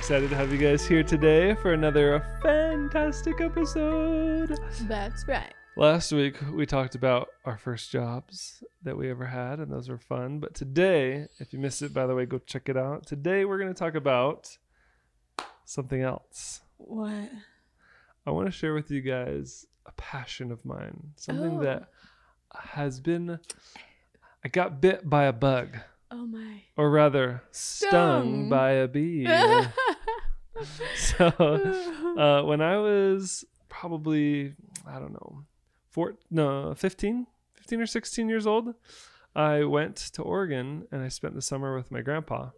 excited to have you guys here today for another fantastic episode. That's right. Last week, we talked about our first jobs that we ever had, and those were fun. But today, if you missed it, by the way, go check it out. Today, we're going to talk about something else. What? I want to share with you guys a passion of mine. Something that has been... I got bit by a bug. Oh, my. Or rather, stung by a bee. So, when I was probably, 15 or 16 years old, I went to Oregon and I spent the summer with my grandpa.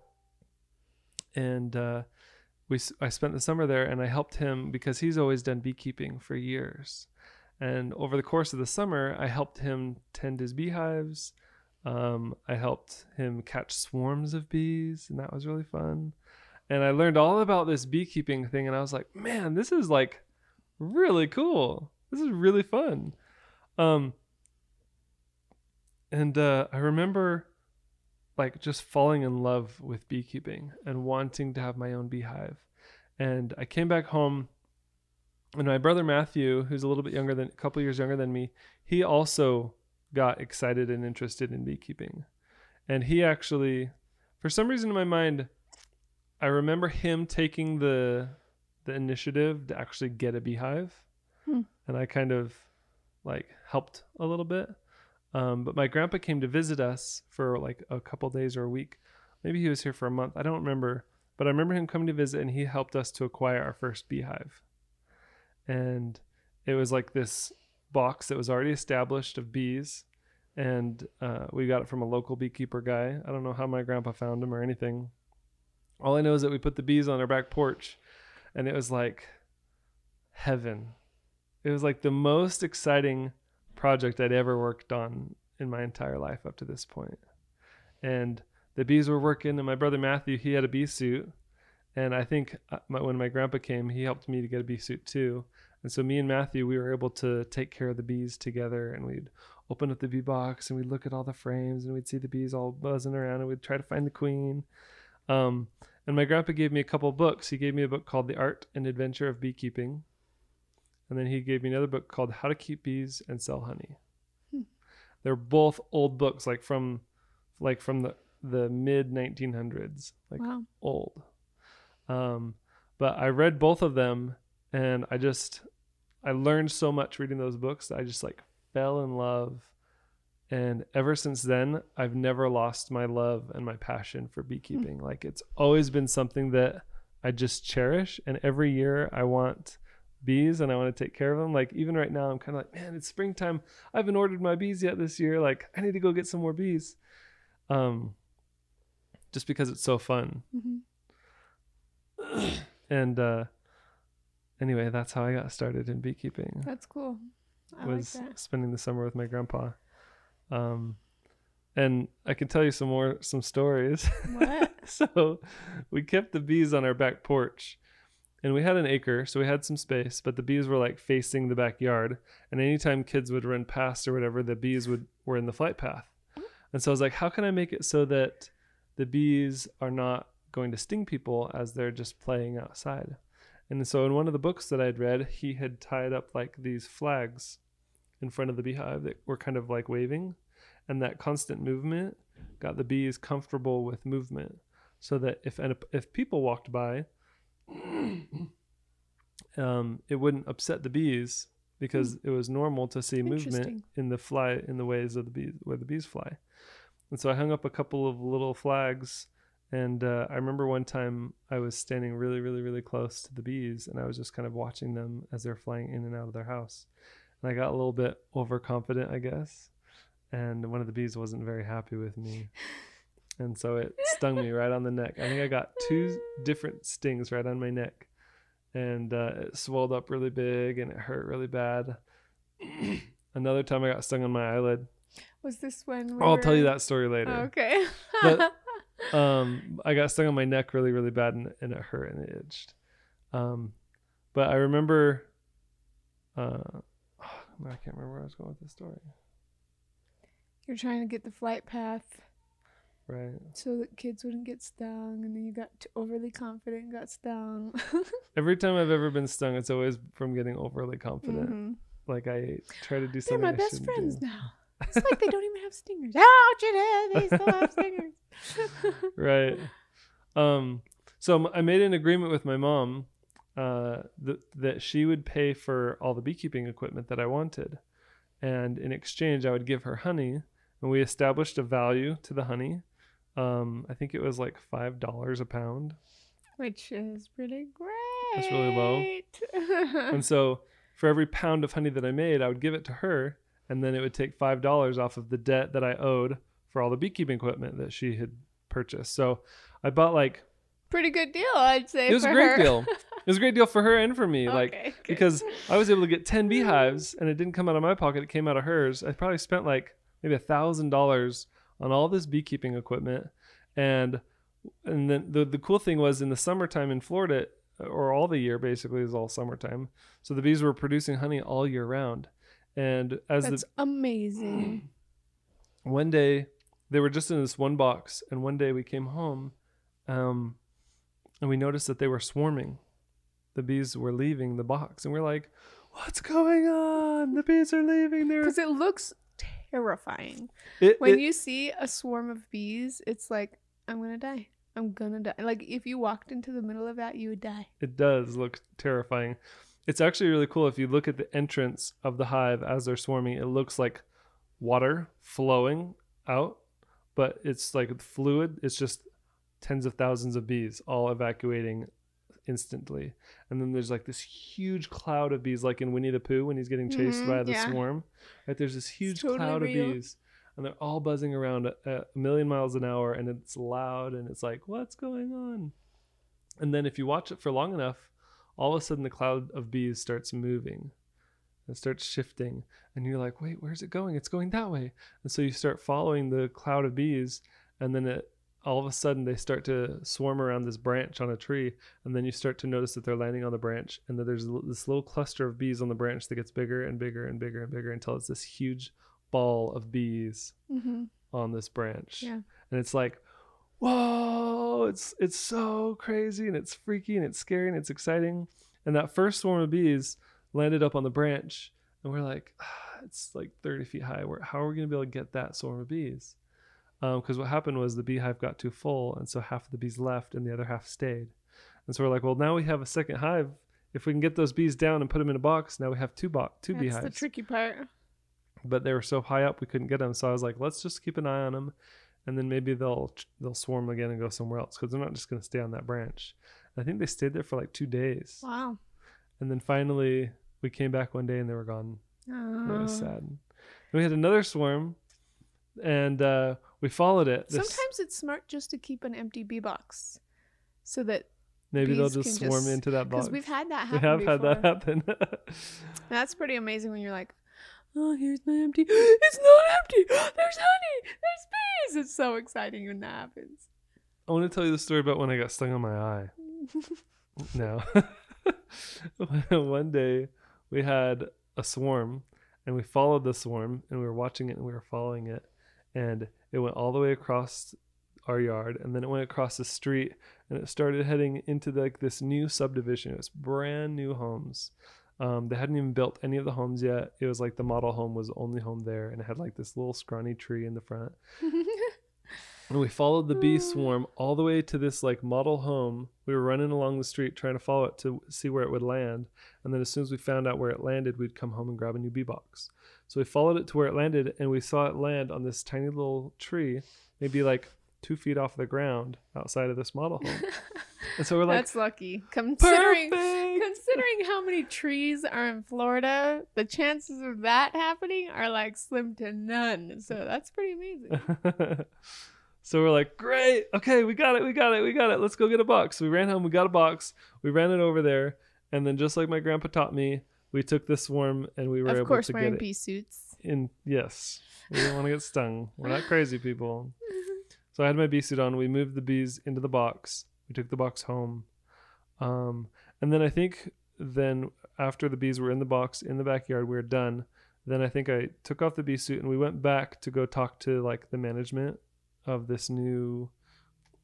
And I spent the summer there and I helped him because he's always done beekeeping for years. And over the course of the summer, I helped him tend his beehives. I helped him catch swarms of bees, and that was really fun. And I learned all about this beekeeping thing, and I was like, man, this is like really cool. This is really fun. I remember like just falling in love with beekeeping and wanting to have my own beehive. And I came back home, and my brother Matthew, who's a couple years younger than me, he also got excited and interested in beekeeping. And he actually, for some reason in my mind, I remember him taking the initiative to actually get a beehive. And I kind of like helped a little bit. But my grandpa came to visit us for like a couple days or a week. Maybe he was here for a month. I don't remember, but I remember him coming to visit and he helped us to acquire our first beehive. And it was like this box that was already established of bees, and we got it from a local beekeeper guy. I don't know how my grandpa found him or anything. All I know is that we put the bees on our back porch, and it was like heaven. It was like the most exciting project I'd ever worked on in my entire life up to this point. And the bees were working, and my brother Matthew, he had a bee suit, and I think when my grandpa came, he helped me to get a bee suit too. And so me and Matthew, we were able to take care of the bees together, and we'd open up the bee box and we'd look at all the frames and we'd see the bees all buzzing around and we'd try to find the queen. And my grandpa gave me a couple books. He gave me a book called The Art and Adventure of Beekeeping. And then he gave me another book called How to Keep Bees and Sell Honey. They're both old books, like from the mid 1900s, like wow. Old. But I read both of them, and I learned so much reading those books that I just like fell in love. And ever since then, I've never lost my love and my passion for beekeeping. Like it's always been something that I just cherish. And every year I want bees and I want to take care of them. Like even right now, I'm kind of like, man, it's springtime. I haven't ordered my bees yet this year. Like I need to go get some more bees. Just because it's so fun. Mm-hmm. And, anyway, that's how I got started in beekeeping. That's cool. I was like that. Spending the summer with my grandpa. And I can tell you some stories. What? So we kept the bees on our back porch, and we had an acre, so we had some space, but the bees were like facing the backyard, and anytime kids would run past or whatever, the bees were in the flight path. And so I was like, how can I make it so that the bees are not going to sting people as they're just playing outside? And so in one of the books that I'd read, he had tied up like these flags in front of the beehive that were kind of like waving. And that constant movement got the bees comfortable with movement, so that if people walked by, it wouldn't upset the bees, because it was normal to see movement in the ways of the bees, where the bees fly. And so I hung up a couple of little flags. And I remember one time I was standing really, really, really close to the bees, and I was just kind of watching them as they're flying in and out of their house. And I got a little bit overconfident, I guess. And one of the bees wasn't very happy with me. And so it stung me right on the neck. I think I got 2 different stings right on my neck. And it swelled up really big and it hurt really bad. Another time I got stung on my eyelid. Was this when I'll tell you that story later. Oh, okay. But, I got stung on my neck really, really bad, and it hurt and it itched. But I remember, I can't remember where I was going with this story. You're trying to get the flight path. Right. So that kids wouldn't get stung, and then you got overly confident and got stung. Every time I've ever been stung, it's always from getting overly confident. Mm-hmm. Like I try to do something. They're my best friends now. It's like they don't even have stingers. Ouch! They still have stingers. Right. So I made an agreement with my mom that she would pay for all the beekeeping equipment that I wanted, and in exchange, I would give her honey. And we established a value to the honey. I think it was like $5 a pound, which is pretty great. That's really low. And so, for every pound of honey that I made, I would give it to her, and then it would take $5 off of the debt that I owed for all the beekeeping equipment that she had purchased. So, I bought like pretty good deal, I'd say. It was a great deal. It was a great deal for her and for me, okay, because I was able to get 10 beehives, and it didn't come out of my pocket; it came out of hers. I probably spent like maybe $1,000 on all this beekeeping equipment. And then the cool thing was, in the summertime in Florida, or all the year basically, is all summertime. So the bees were producing honey all year round. And that's amazing. One day they were just in this one box, and one day we came home and we noticed that they were swarming. The bees were leaving the box, and we're like, what's going on? The bees are leaving there. Because it looks terrifying. When you see a swarm of bees, it's like, I'm gonna die. I'm gonna die. Like, if you walked into the middle of that, you would die. It does look terrifying. It's actually really cool. If you look at the entrance of the hive as they're swarming, it looks like water flowing out, but it's like fluid. It's just tens of thousands of bees all evacuating instantly. And then there's like this huge cloud of bees, like in Winnie the Pooh when he's getting chased by the swarm. Right, there's this huge cloud of bees, and they're all buzzing around a million miles an hour, and it's loud, and it's like, what's going on? And then if you watch it for long enough, all of a sudden the cloud of bees starts moving. It starts shifting, and you're like, wait, where's it going? It's going that way. And so you start following the cloud of bees, and then all of a sudden they start to swarm around this branch on a tree, and then you start to notice that they're landing on the branch, and that there's this little cluster of bees on the branch that gets bigger and bigger and bigger and bigger until it's this huge ball of bees on this branch. Yeah. And it's like, whoa, it's so crazy, and it's freaky, and it's scary, and it's exciting. And that first swarm of bees landed up on the branch, and we're like, it's like 30 feet high. How are we going to be able to get that swarm of bees? Because what happened was the beehive got too full, and so half of the bees left and the other half stayed. And so we're like, well, now we have a second hive. If we can get those bees down and put them in a box, now we have two beehives. That's the tricky part. But they were so high up we couldn't get them. So I was like, let's just keep an eye on them, and then maybe they'll swarm again and go somewhere else, because they're not just going to stay on that branch. And I think they stayed there for like 2 days. Wow. And then finally we came back one day and they were gone. Oh. It was sad. And we had another swarm, and we followed it. Sometimes it's smart just to keep an empty bee box, so that maybe they'll just swarm into that box. Because we've had that happen. That's pretty amazing when you're like, oh, here's my empty. It's not empty. There's honey. There's bees. It's so exciting when that happens. I want to tell you the story about when I got stung on my eye. Now, one day we had a swarm, and we followed the swarm, and we were watching it, and we were following it, and it went all the way across our yard, and then it went across the street, and it started heading into like this new subdivision. It was brand new homes. They hadn't even built any of the homes yet. It was like the model home was the only home there, and it had like this little scrawny tree in the front. And we followed the bee swarm all the way to this like model home. We were running along the street trying to follow it to see where it would land. And then as soon as we found out where it landed, we'd come home and grab a new bee box. So we followed it to where it landed, and we saw it land on this tiny little tree, maybe like 2 feet off the ground outside of this model home. And so we're like, that's lucky. Considering how many trees are in Florida, the chances of that happening are like slim to none. So that's pretty amazing. So we're like, great. Okay, we got it. Let's go get a box. We ran home, we got a box, we ran it over there. And then just like my grandpa taught me, we took this swarm and we were able to get it. Of course, wearing pea suits. Yes, we didn't want to get stung. We're not crazy people. So I had my bee suit on. We moved the bees into the box. We took the box home. And then I think after the bees were in the box in the backyard, we were done. Then I think I took off the bee suit and we went back to go talk to like the management of this new,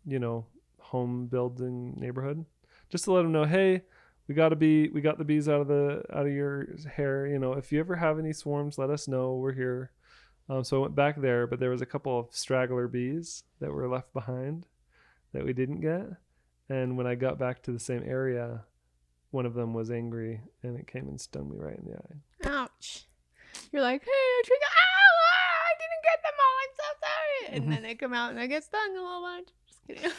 you know, home building neighborhood, just to let them know, hey, we got the bees out of your hair. You know, if you ever have any swarms, let us know. We're here. So I went back there, but there was a couple of straggler bees that were left behind that we didn't get. And when I got back to the same area, one of them was angry and it came and stung me right in the eye. Ouch. You're like, hey, I tried to... I didn't get them all. I'm so sorry. And then they come out and I get stung a whole bunch. Just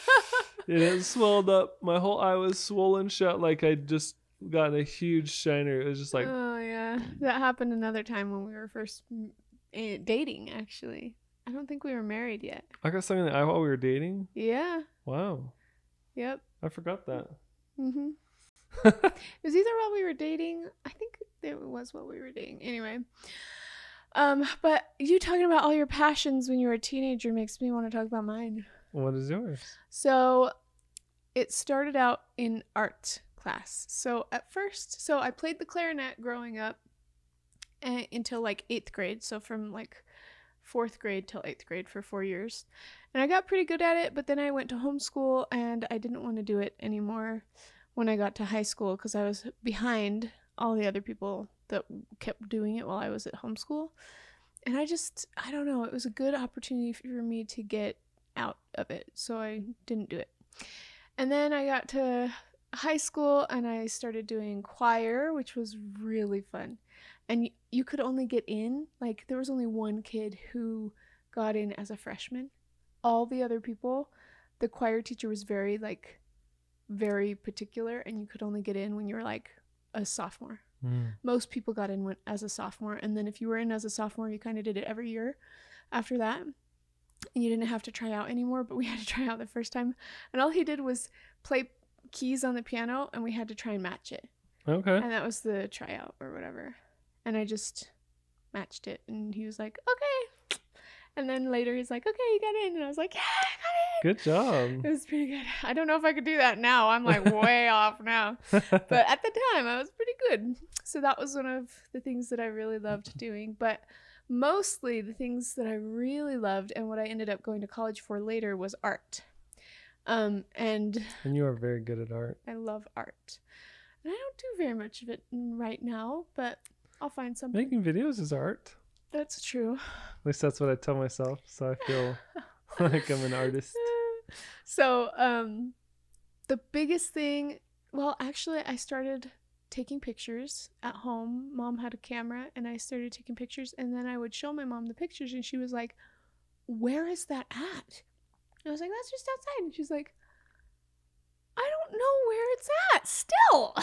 kidding. It swelled up. My whole eye was swollen shut like I just got a huge shiner. It was just like... Oh, yeah. That happened another time when we were first dating, actually. I don't think we were married yet. I got stung in the eye while we were dating? Yeah. Wow. Yep. I forgot that. Mm-hmm. It was either while we were dating. I think it was while we were dating. Anyway. But you talking about all your passions when you were a teenager makes me want to talk about mine. What is yours? So it started out in art class. So at first, I played the clarinet growing up until like 8th grade. So from like 4th grade till 8th grade for 4 years. And I got pretty good at it, but then I went to homeschool and I didn't want to do it anymore when I got to high school because I was behind all the other people that kept doing it while I was at homeschool. And I don't know, it was a good opportunity for me to get out of it. So I didn't do it. And then I got to high school and I started doing choir, which was really fun. And you could only get in, like there was only one kid who got in as a freshman. All the other people, the choir teacher was very particular, and you could only get in when you were like a sophomore. Most people got in as a sophomore, and then if you were in as a sophomore, you kind of did it every year after that, and you didn't have to try out anymore. But we had to try out the first time, and all he did was play keys on the piano, and we had to try and match it. Okay. And that was the tryout or whatever, and I just matched it, and he was like, okay. And then later he's like, okay, you got in. And I was like, yeah, I got in. Good job. It was pretty good. I don't know if I could do that now. I'm like way off now. But at the time, I was pretty good. So that was one of the things that I really loved doing. But mostly the things that I really loved and what I ended up going to college for later was art. And you are very good at art. I love art. And I don't do very much of it right now, but I'll find something. Making videos is art. That's true. At least that's what I tell myself, so I feel like I'm an artist. So the biggest thing, well, actually, I started taking pictures at home. Mom had a camera, and I started taking pictures, and then I would show my mom the pictures, and she was like, where is that at? And I was like, that's just outside. And she's like, I don't know where it's at still.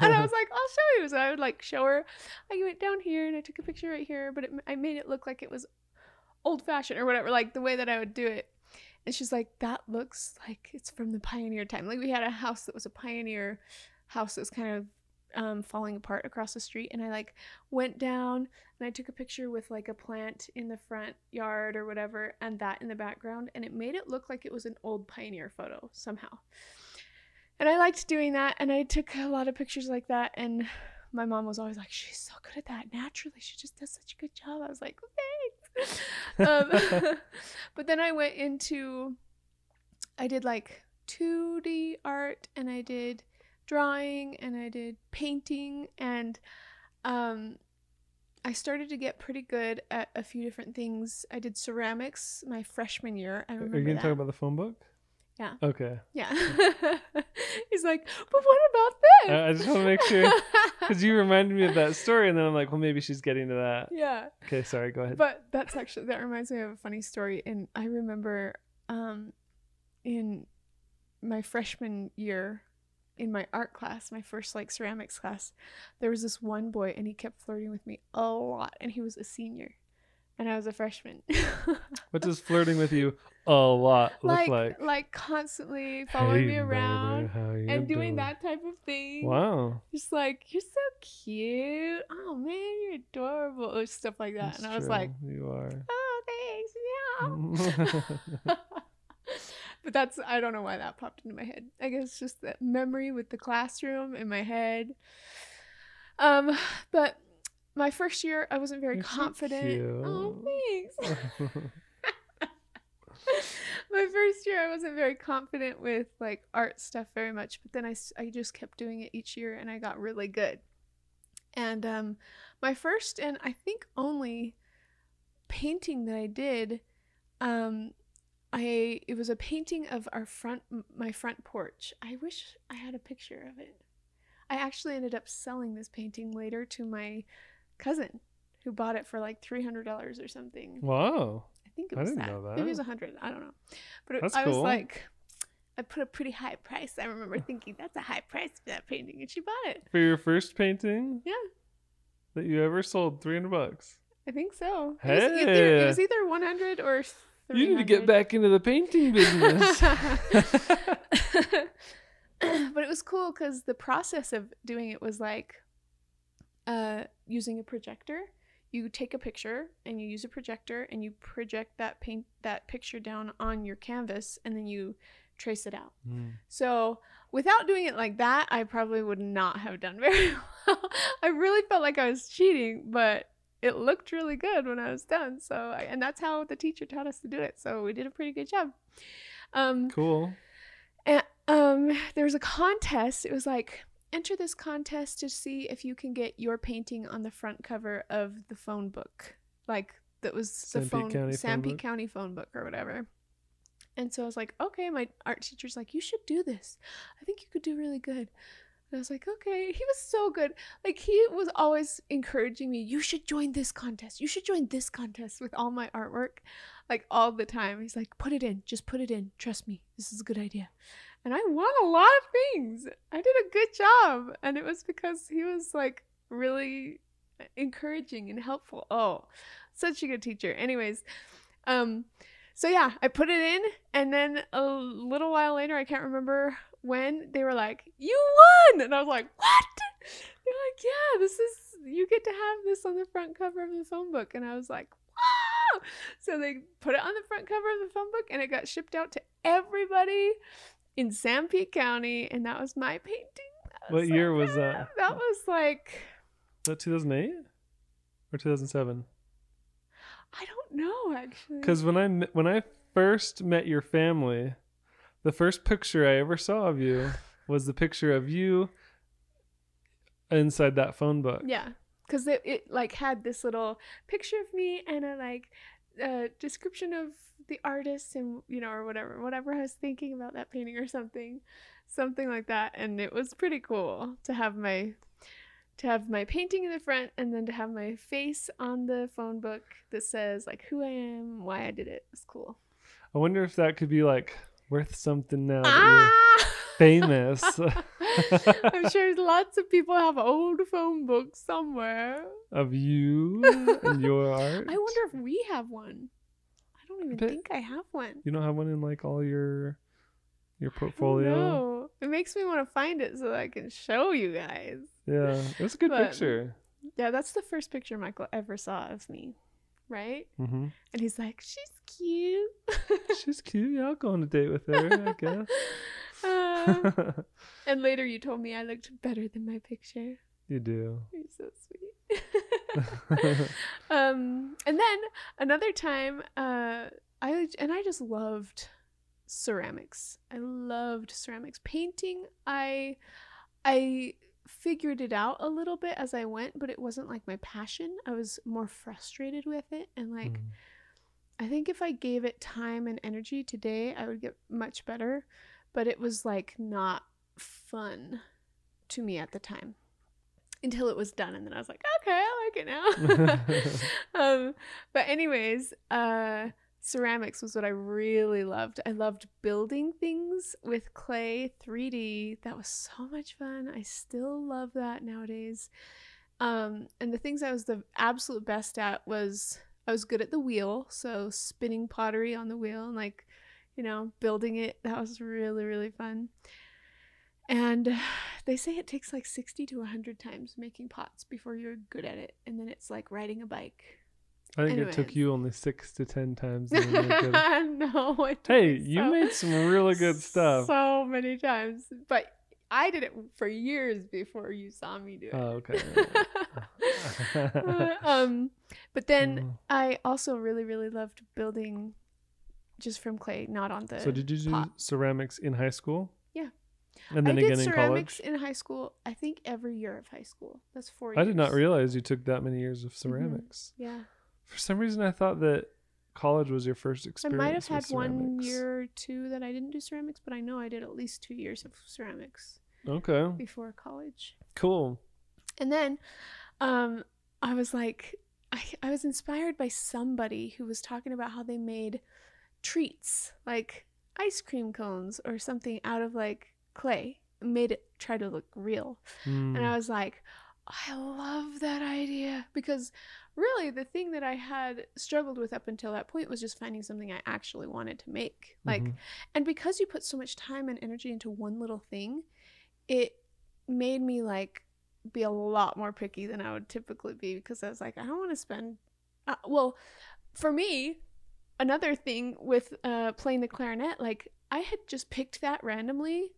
And I was like, I'll show you. So I would like show her, I went down here and I took a picture right here, but I made it look like it was old fashioned or whatever, like the way that I would do it. And she's like, that looks like it's from the pioneer time. Like we had a house that was a pioneer house that was kind of falling apart across the street. And I like went down and I took a picture with like a plant in the front yard or whatever, and that in the background. And it made it look like it was an old pioneer photo somehow. And I liked doing that, and I took a lot of pictures like that, and my mom was always like, she's so good at that. Naturally, she just does such a good job. I was like, thanks. But then I went into, I did like 2D art, and I did drawing, and I did painting, and I started to get pretty good at a few different things. I did ceramics my freshman year. I remember. Are you going to talk about the phone book? Yeah. Okay. Yeah. He's like, but what about this? I just want to make sure, because you reminded me of that story, and then I'm like, well, maybe she's getting to that. Yeah. Okay, sorry, go ahead. But that reminds me of a funny story. And I remember in my freshman year in my art class, my first like ceramics class, there was this one boy, and he kept flirting with me a lot, and he was a senior. And I was a freshman. What does flirting with you a lot look like? Like constantly following me around, baby, and doing that type of thing. Wow. Just like, you're so cute. Oh, man, you're adorable. Or stuff like that. That's and I was true. Like, you are. Oh, thanks. Yeah. But I don't know why that popped into my head. I guess just that memory with the classroom in my head. But my first year, I wasn't very confident. So oh, thanks. My first year, I wasn't very confident with like art stuff very much, but then I just kept doing it each year and I got really good. And my first and I think only painting that I did, it was a painting of my front porch. I wish I had a picture of it. I actually ended up selling this painting later to my cousin, who bought it for like $300 or something. Wow. I think it was I didn't know that. Maybe it was 100. I don't know. But I was like, I put a pretty high price. I remember thinking, that's a high price for that painting. And she bought it. For your first painting? Yeah. That you ever sold, $300. I think so. Hey. It was either 100 or 300. You need to get back into the painting business. But it was cool because the process of doing it was like using a projector. You take a picture and you use a projector and you project that picture down on your canvas and then you trace it out. Mm. So without doing it like that, I probably would not have done very well. I really felt like I was cheating, but it looked really good when I was done. So, and that's how the teacher taught us to do it. So we did a pretty good job. Cool. And there was a contest. It was like, enter this contest to see if you can get your painting on the front cover of the phone book. Like, that was the Sanpete County phone book or whatever. And so I was like, okay, my art teacher's like, you should do this. I think you could do really good. And I was like, okay. He was so good. Like, he was always encouraging me, you should join this contest. You should join this contest with all my artwork. Like, all the time. He's like, put it in. Just put it in. Trust me. This is a good idea. And I won a lot of things. I did a good job. And it was because he was, like, really encouraging and helpful. Oh, such a good teacher. Anyways, so, yeah, I put it in. And then a little while later, I can't remember when, they were like, you won. And I was like, what? They're like, yeah, you get to have this on the front cover of the phone book. And I was like, wow. So they put it on the front cover of the phone book, and it got shipped out to everybody in Sanpete County, and that was my painting. What year was that? That was like... Was that 2008 or 2007? I don't know, actually. Because when I first met your family, the first picture I ever saw of you was the picture of you inside that phone book. Yeah, because it like had this little picture of me and a like description of the artist and, you know, or whatever I was thinking about that painting or something like that. And it was pretty cool to have my painting in the front and then to have my face on the phone book that says like who I am, why I did it. It was cool. I wonder if that could be like worth something now that you're famous. I'm sure lots of people have old phone books somewhere of you and your art. I wonder if we have one. I don't even think I have one. You don't have one in like all your portfolio? No, it makes me want to find it so that I can show you guys. Yeah, it was a good picture. Yeah, that's the first picture Michael ever saw of me, right? Mm-hmm. And he's like, she's cute. She's cute. Yeah, I'll go on a date with her, I guess. And later you told me I looked better than my picture. You do. You're so sweet. And then another time, I just loved ceramics. I loved ceramics painting. I figured it out a little bit as I went, but it wasn't like my passion. I was more frustrated with it, and like I think if I gave it time and energy today, I would get much better. But it was like not fun to me at the time. Until it was done, and then I was like, okay, I like it now. But anyways, ceramics was what I really loved. I loved building things with clay, 3D. That was so much fun. I still love that nowadays. And the things I was the absolute best at was I was good at the wheel, so spinning pottery on the wheel and like, you know, building it. That was really, really fun. And they say it takes like 60 to 100 times making pots before you're good at it. And then it's like riding a bike. I think It took you only 6 to 10 times. To no, it took you made some really good stuff. So many times. But I did it for years before you saw me do it. Oh, okay. But then I also really, really loved building just from clay, not on the pot. So did you do ceramics in high school? Yeah. And then again in college? I did ceramics in high school, I think every year of high school. That's 4 years. I did not realize you took that many years of ceramics. Mm-hmm. Yeah. For some reason, I thought that college was your first experience. I might have had ceramics. 1 year or two that I didn't do ceramics, but I know I did at least 2 years of ceramics. Okay. Before college. Cool. And then I was like, I was inspired by somebody who was talking about how they made treats, like ice cream cones or something out of like clay, made it try to look real. Mm. And I was like, I love that idea, because really the thing that I had struggled with up until that point was just finding something I actually wanted to make. Like, mm-hmm. And because you put so much time and energy into one little thing, it made me like be a lot more picky than I would typically be, because I was like, I don't want to spend well, for me, another thing with playing the clarinet, like I had just picked that randomly,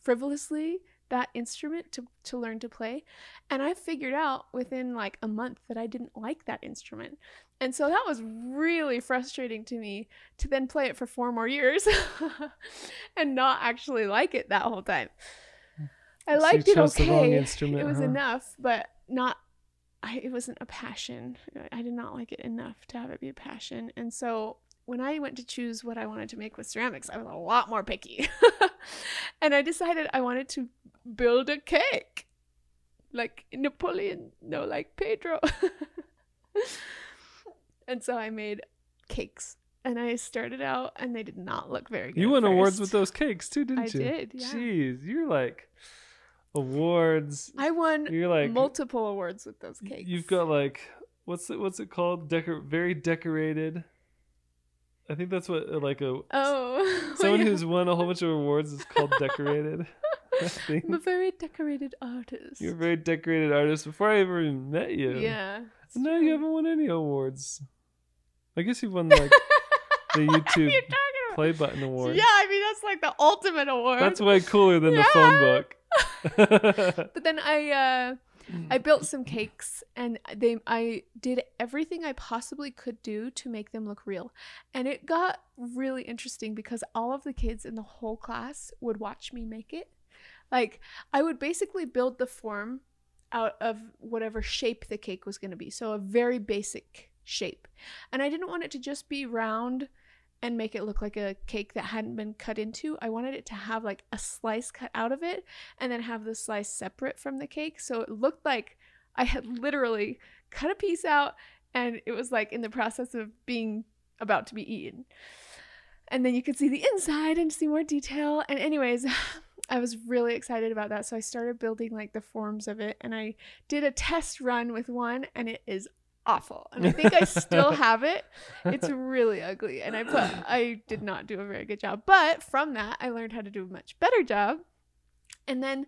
frivolously, that instrument to learn to play, and I figured out within like a month that I didn't like that instrument, and so that was really frustrating to me to then play it for 4 more years and not actually like it that whole time. I liked it okay. It was enough, but not. It wasn't a passion. I did not like it enough to have it be a passion, and so when I went to choose what I wanted to make with ceramics, I was a lot more picky, and I decided I wanted to build a cake, like Napoleon, no, like Pedro, and so I made cakes. And I started out, and they did not look very good. You won awards with those cakes too, didn't you? I did, yeah. Jeez, you're like awards. I won multiple awards with those cakes. You've got like, what's it called? Very decorated. I think that's what like a someone who's won a whole bunch of awards is called decorated. I'm a very decorated artist. You're a very decorated artist before I ever even met you. Yeah. And now you haven't won any awards. I guess you've won like. The YouTube Play Button Award. Yeah, I mean, that's like the ultimate award. That's way cooler than the phone book. But then I built some cakes, and I did everything I possibly could do to make them look real. And it got really interesting because all of the kids in the whole class would watch me make it. Like, I would basically build the form out of whatever shape the cake was going to be. So a very basic shape. And I didn't want it to just be round and make it look like a cake that hadn't been cut into. I wanted it to have like a slice cut out of it, and then have the slice separate from the cake, so it looked like I had literally cut a piece out and it was like in the process of being about to be eaten. And then you could see the inside and see more detail. And anyways, I was really excited about that, so I started building like the forms of it, and I did a test run with one, and it is awful. And I think I still have it. It's really ugly. And I did not do a very good job. But from that, I learned how to do a much better job. And then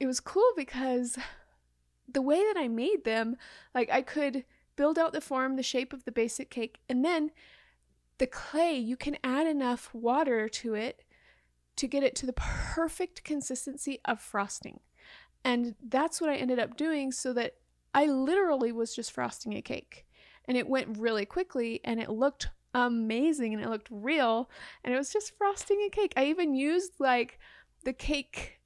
it was cool because the way that I made them, like I could build out the form, the shape of the basic cake, and then the clay, you can add enough water to it to get it to the perfect consistency of frosting. And that's what I ended up doing, so that I literally was just frosting a cake, and it went really quickly, and it looked amazing, and it looked real, and it was just frosting a cake. I even used like the cake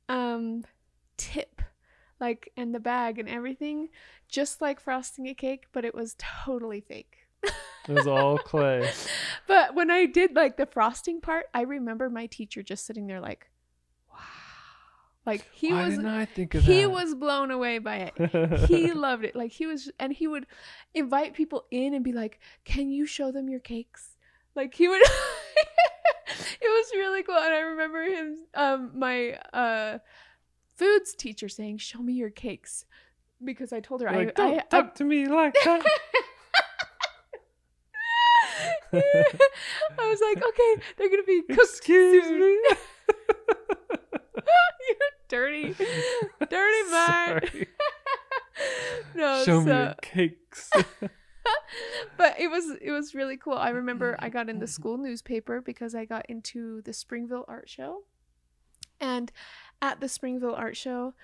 tip, like, and the bag and everything, just like frosting a cake, but it was totally fake. It was all clay. But when I did like the frosting part, I remember my teacher just sitting there like, like he was blown away by it. He loved it. Like he would invite people in and be like, "Can you show them your cakes?" Like he would. It was really cool. And I remember him, my foods teacher, saying, "Show me your cakes," because I told her, like, "Don't talk to me like that." I was like, "Okay, they're gonna be cooked." Excuse me. You're dirty bird. Sorry. No, show me your cakes. But it was really cool. I remember I got in the school newspaper because I got into the Springville Art Show, and at the Springville Art Show,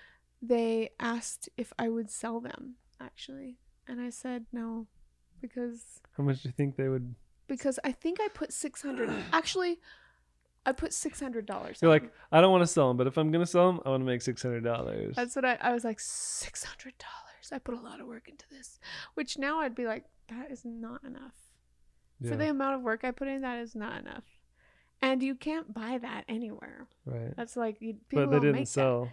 they asked if I would sell them, actually, and I said no, because how much do you think they would because I think I put $600. Actually, I put $600. You're like, I don't want to sell them, but if I'm going to sell them, I want to make $600. That's what I was like, $600. I put a lot of work into this, which now I'd be like, that is not enough. Yeah. For the amount of work I put in, that is not enough. And you can't buy that anywhere. Right. That's like, people but they didn't sell. That.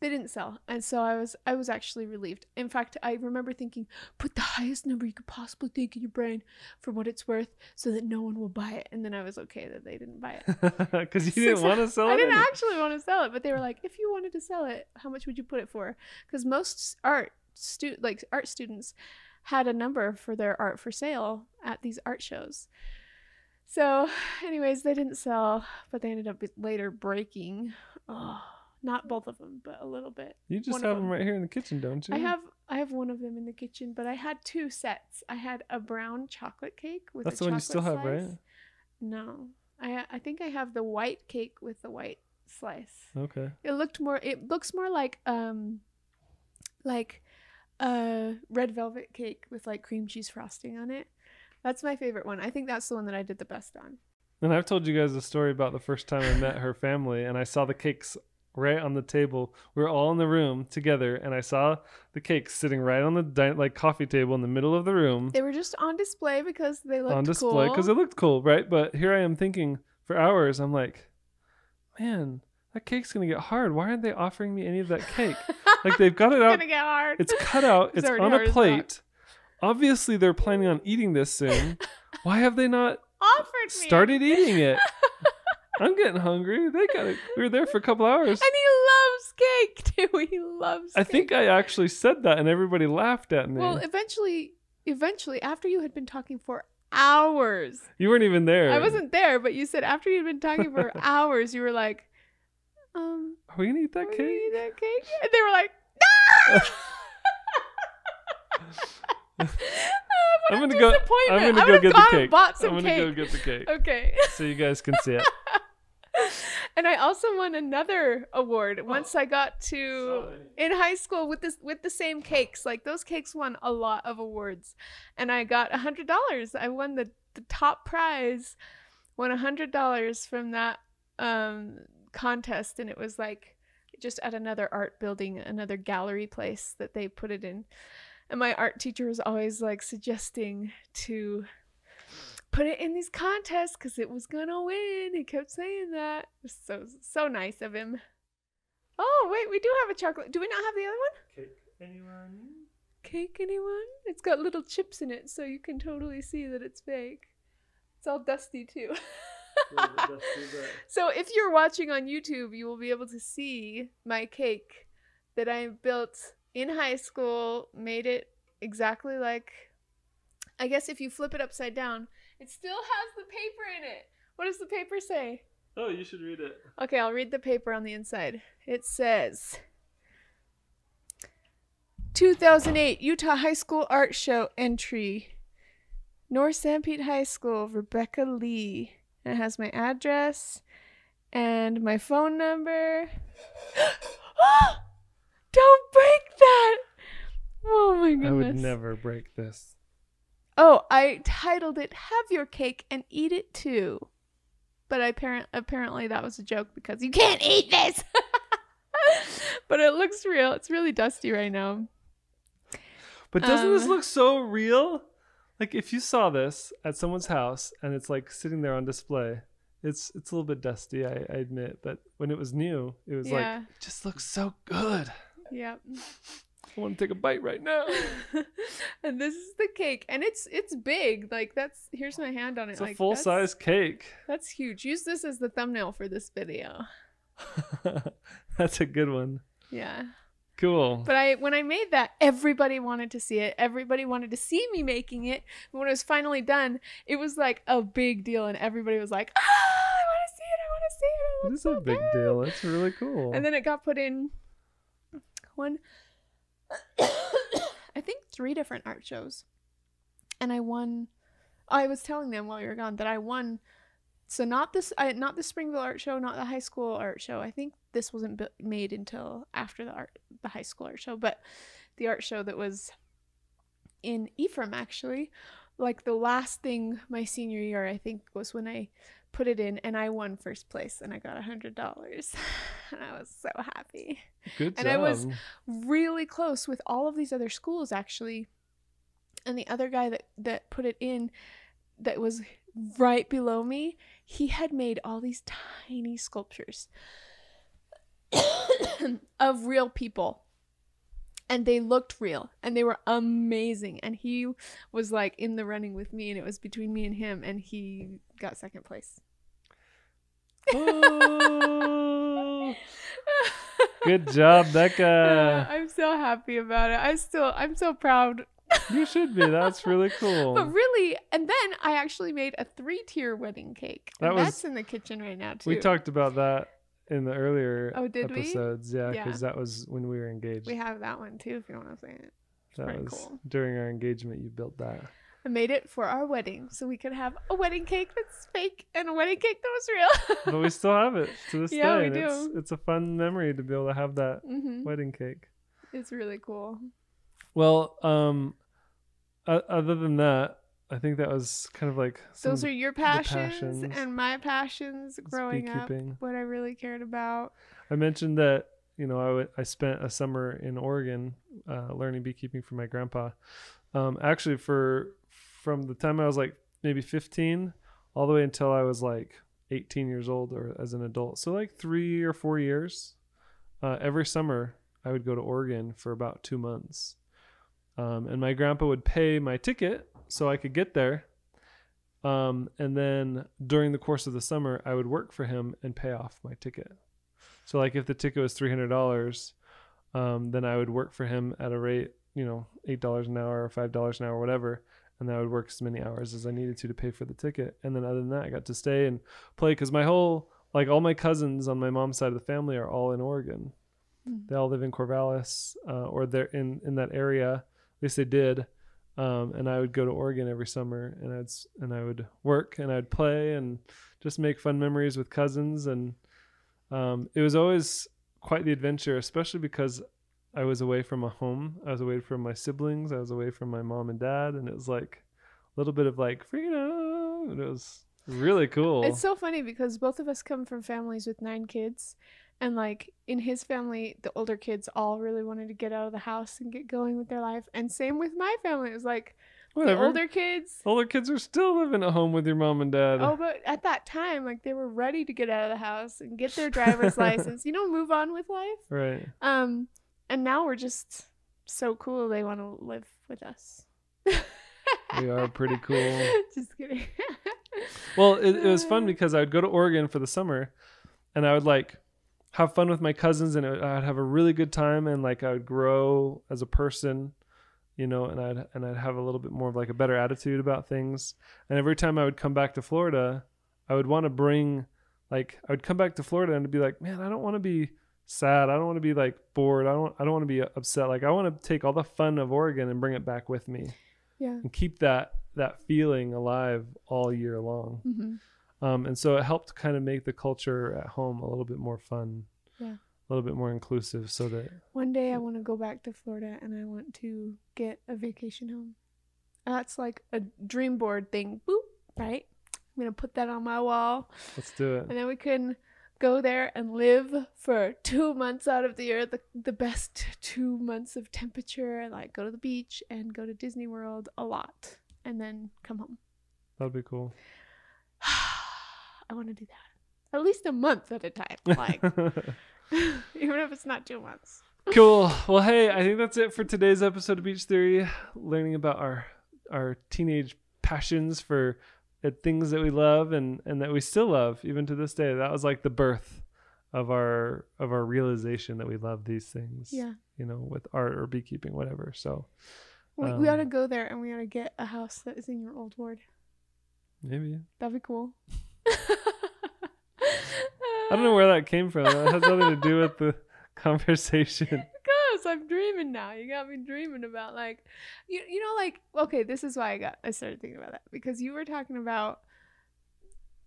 They didn't sell. And so I was actually relieved. In fact, I remember thinking, put the highest number you could possibly think in your brain for what it's worth so that no one will buy it. And then I was okay that they didn't buy it. Because you didn't want to sell it? I didn't actually want to sell it. But they were like, if you wanted to sell it, how much would you put it for? Because most art students had a number for their art for sale at these art shows. So anyways, they didn't sell, but they ended up later breaking. Oh, not both of them, but a little bit. You just have them right here in the kitchen, don't you? I have one of them in the kitchen, but I had two sets. I had a brown chocolate cake with That's the one you still have, slice. Right? No. I think I have the white cake with the white slice. Okay. It looks more like red velvet cake with like cream cheese frosting on it. That's my favorite one. I think that's the one that I did the best on. And I've told you guys a story about the first time I met her family, and I saw the cakes right on the table. We were all in the room together, and I saw the cakes sitting right on the coffee table in the middle of the room. They were just on display because they looked cool. On display because it looked cool, right? But here I am thinking for hours, I'm like, man, that cake's going to get hard. Why aren't they offering me any of that cake? Like, they've got it out. It's going to get hard. It's cut out. It's on a plate. Obviously, they're planning on eating this soon. Why have they not started eating it? I'm getting hungry. We were there for a couple hours. And he loves cake, too. He loves cake. I think I actually said that, and everybody laughed at me. Well, eventually, after you had been talking for hours. You weren't even there. I wasn't there, but you said after you'd been talking for hours, you were like, are we going to eat that cake? And they were like, no! I'm gonna go get the cake. Okay. So you guys can see it. And I also won another award once I got to in high school with the same cakes. Like, those cakes won a lot of awards, and I got $100. I won the top prize, won $100 from that contest, and it was like just at another art building, another gallery place that they put it in. And my art teacher was always like suggesting to put it in these contests because it was gonna win. He kept saying that. It was so nice of him. Oh wait, we do have a chocolate. Do we not have the other one? Cake anyone? Cake anyone? It's got little chips in it, so you can totally see that it's fake. It's all dusty too. So if you're watching on YouTube, you will be able to see my cake that I built in high school, made it exactly like, I guess if you flip it upside down, it still has the paper in it. What does the paper say? Oh, you should read it. Okay, I'll read the paper on the inside. It says, 2008 Utah High School Art Show entry, North Sanpete High School, Rebecca Lee. And it has my address and my phone number. Don't break that! Oh my goodness. I would never break this. Oh, I titled it, Have Your Cake and Eat It Too. But apparently that was a joke because you can't eat this! But it looks real. It's really dusty right now. But doesn't this look so real? Like, if you saw this at someone's house and it's like sitting there on display, it's a little bit dusty, I admit. But when it was new, it was like, it just looks so good. Yep. I want to take a bite right now. And this is the cake, and it's big. Like, that's, here's my hand on it. It's a full size cake. That's huge. Use this as the thumbnail for this video. That's a good one. Yeah. Cool. But when I made that, everybody wanted to see it. Everybody wanted to see me making it. And when it was finally done, it was like a big deal, and everybody was like, "Ah, I want to see it! I want to see it!" It's so a big deal. It's really cool. And then it got put in I think 3 different art shows, and I won. I was telling them while you were gone that I won. So not the Springville Art Show, not the high school art show. I think this wasn't made until after the high school art show, but the art show that was in Ephraim actually like the last thing my senior year, I think, was when I put it in and I won first place and I got $100 and I was so happy. Good job. And I was really close with all of these other schools, actually. And the other guy that put it in that was right below me, he had made all these tiny sculptures of real people. And they looked real and they were amazing. And he was like in the running with me, and it was between me and him, and he got second place. Oh. Good job, Becca. I'm so happy about it. I'm so proud. You should be. That's really cool. But really, and then I actually made a 3-tier wedding cake. That's in the kitchen right now too. We talked about that in the earlier episodes. We? Yeah, because that was when we were engaged. We have that one too, if you want to say it. That was cool. During our engagement, you built that. I made it for our wedding, so we could have a wedding cake that's fake and a wedding cake that was real. But we still have it to this day. We do. It's a fun memory to be able to have that wedding cake. It's really cool. Well, other than that, I think that was kind of like those are your passions and my passions growing up, what I really cared about. I mentioned that, you know, I spent a summer in Oregon learning beekeeping from my grandpa. Actually, from the time I was like maybe 15 all the way until I was like 18 years old or as an adult. So like 3 or 4 years, every summer I would go to Oregon for about 2 months. And my grandpa would pay my ticket so I could get there. And then during the course of the summer, I would work for him and pay off my ticket. So like if the ticket was $300, then I would work for him at a rate, you know, $8 an hour or $5 an hour, whatever. And I would work as many hours as I needed to pay for the ticket. And then other than that, I got to stay and play because my whole, like all my cousins on my mom's side of the family are all in Oregon. Mm-hmm. They all live in Corvallis or they're in that area. At least they did. And I would go to Oregon every summer and I would work and I'd play and just make fun memories with cousins. And, it was always quite the adventure, especially because I was away from a home. I was away from my siblings. I was away from my mom and dad. And it was like a little bit of like freedom. And it was really cool. It's so funny because both of us come from families with 9 kids. And like in his family, the older kids all really wanted to get out of the house and get going with their life. And same with my family. It was like whatever. The older kids are still living at home with your mom and dad. Oh, but at that time, like they were ready to get out of the house and get their driver's license, you know, move on with life. Right. And now we're just so cool. They want to live with us. We are pretty cool. Just kidding. Well, it was fun because I would go to Oregon for the summer and I would like have fun with my cousins and I'd have a really good time. And like, I would grow as a person, you know, and I'd have a little bit more of like a better attitude about things. And every time I would come back to Florida, I would want to bring like, I would come back to Florida and be like, man, I don't want to be sad. I don't want to be like bored. I don't want to be upset. Like I want to take all the fun of Oregon and bring it back with me. Yeah. And keep that feeling alive all year long. Mm-hmm. And so it helped kind of make the culture at home a little bit more fun, yeah, a little bit more inclusive so that one day I want to go back to Florida and I want to get a vacation home. That's like a dream board thing. Boop, right? I'm going to put that on my wall. Let's do it. And then we can go there and live for 2 months out of the year, the best 2 months of temperature, and like go to the beach and go to Disney World a lot and then come home. That'd be cool. I want to do that at least a month at a time, like even if it's not 2 months. Cool. Well, hey, I think that's it for today's episode of Beach Theory, learning about our teenage passions for things that we love and that we still love even to this day. That was like the birth of our realization that we love these things. Yeah, you know, with art or beekeeping, whatever. So we ought to go there and we ought to get a house that is in your old ward. Maybe that'd be cool. I don't know where that came from. That has nothing to do with the conversation. Because I'm dreaming now. You got me dreaming about like, you know, like, okay, this is why I started thinking about that, because you were talking about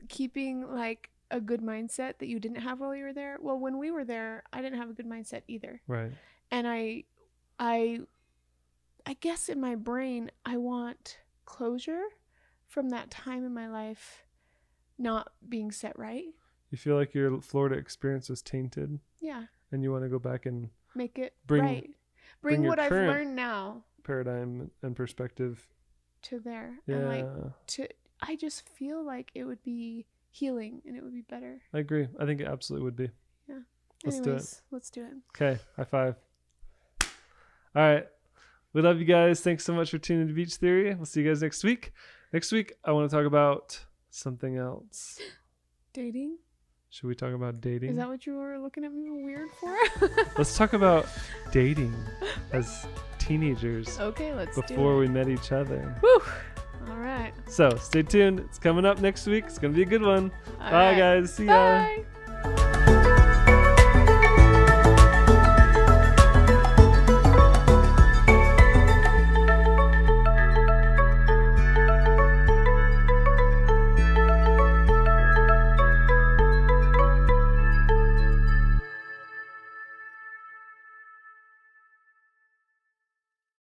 keeping like a good mindset that you didn't have while you were there. Well, when we were there, I didn't have a good mindset either. Right. And I guess in my brain, I want closure from that time in my life not being set right. You feel like your Florida experience was tainted. Yeah. And you want to go back and make it right. Bring what I've learned now. Paradigm and perspective. To there. Yeah. And I just feel like it would be healing and it would be better. I agree. I think it absolutely would be. Yeah. Let's do it. Okay. High five. All right. We love you guys. Thanks so much for tuning in to Beach Theory. We'll see you guys next week. Next week, I want to talk about something else. Dating? Should we talk about dating? Is that what you were looking at me weird for? Let's talk about dating as teenagers. Okay, let's do it. Before we met each other. Woo! All right. So stay tuned. It's coming up next week. It's going to be a good one. All right. Bye, guys. See ya. Bye.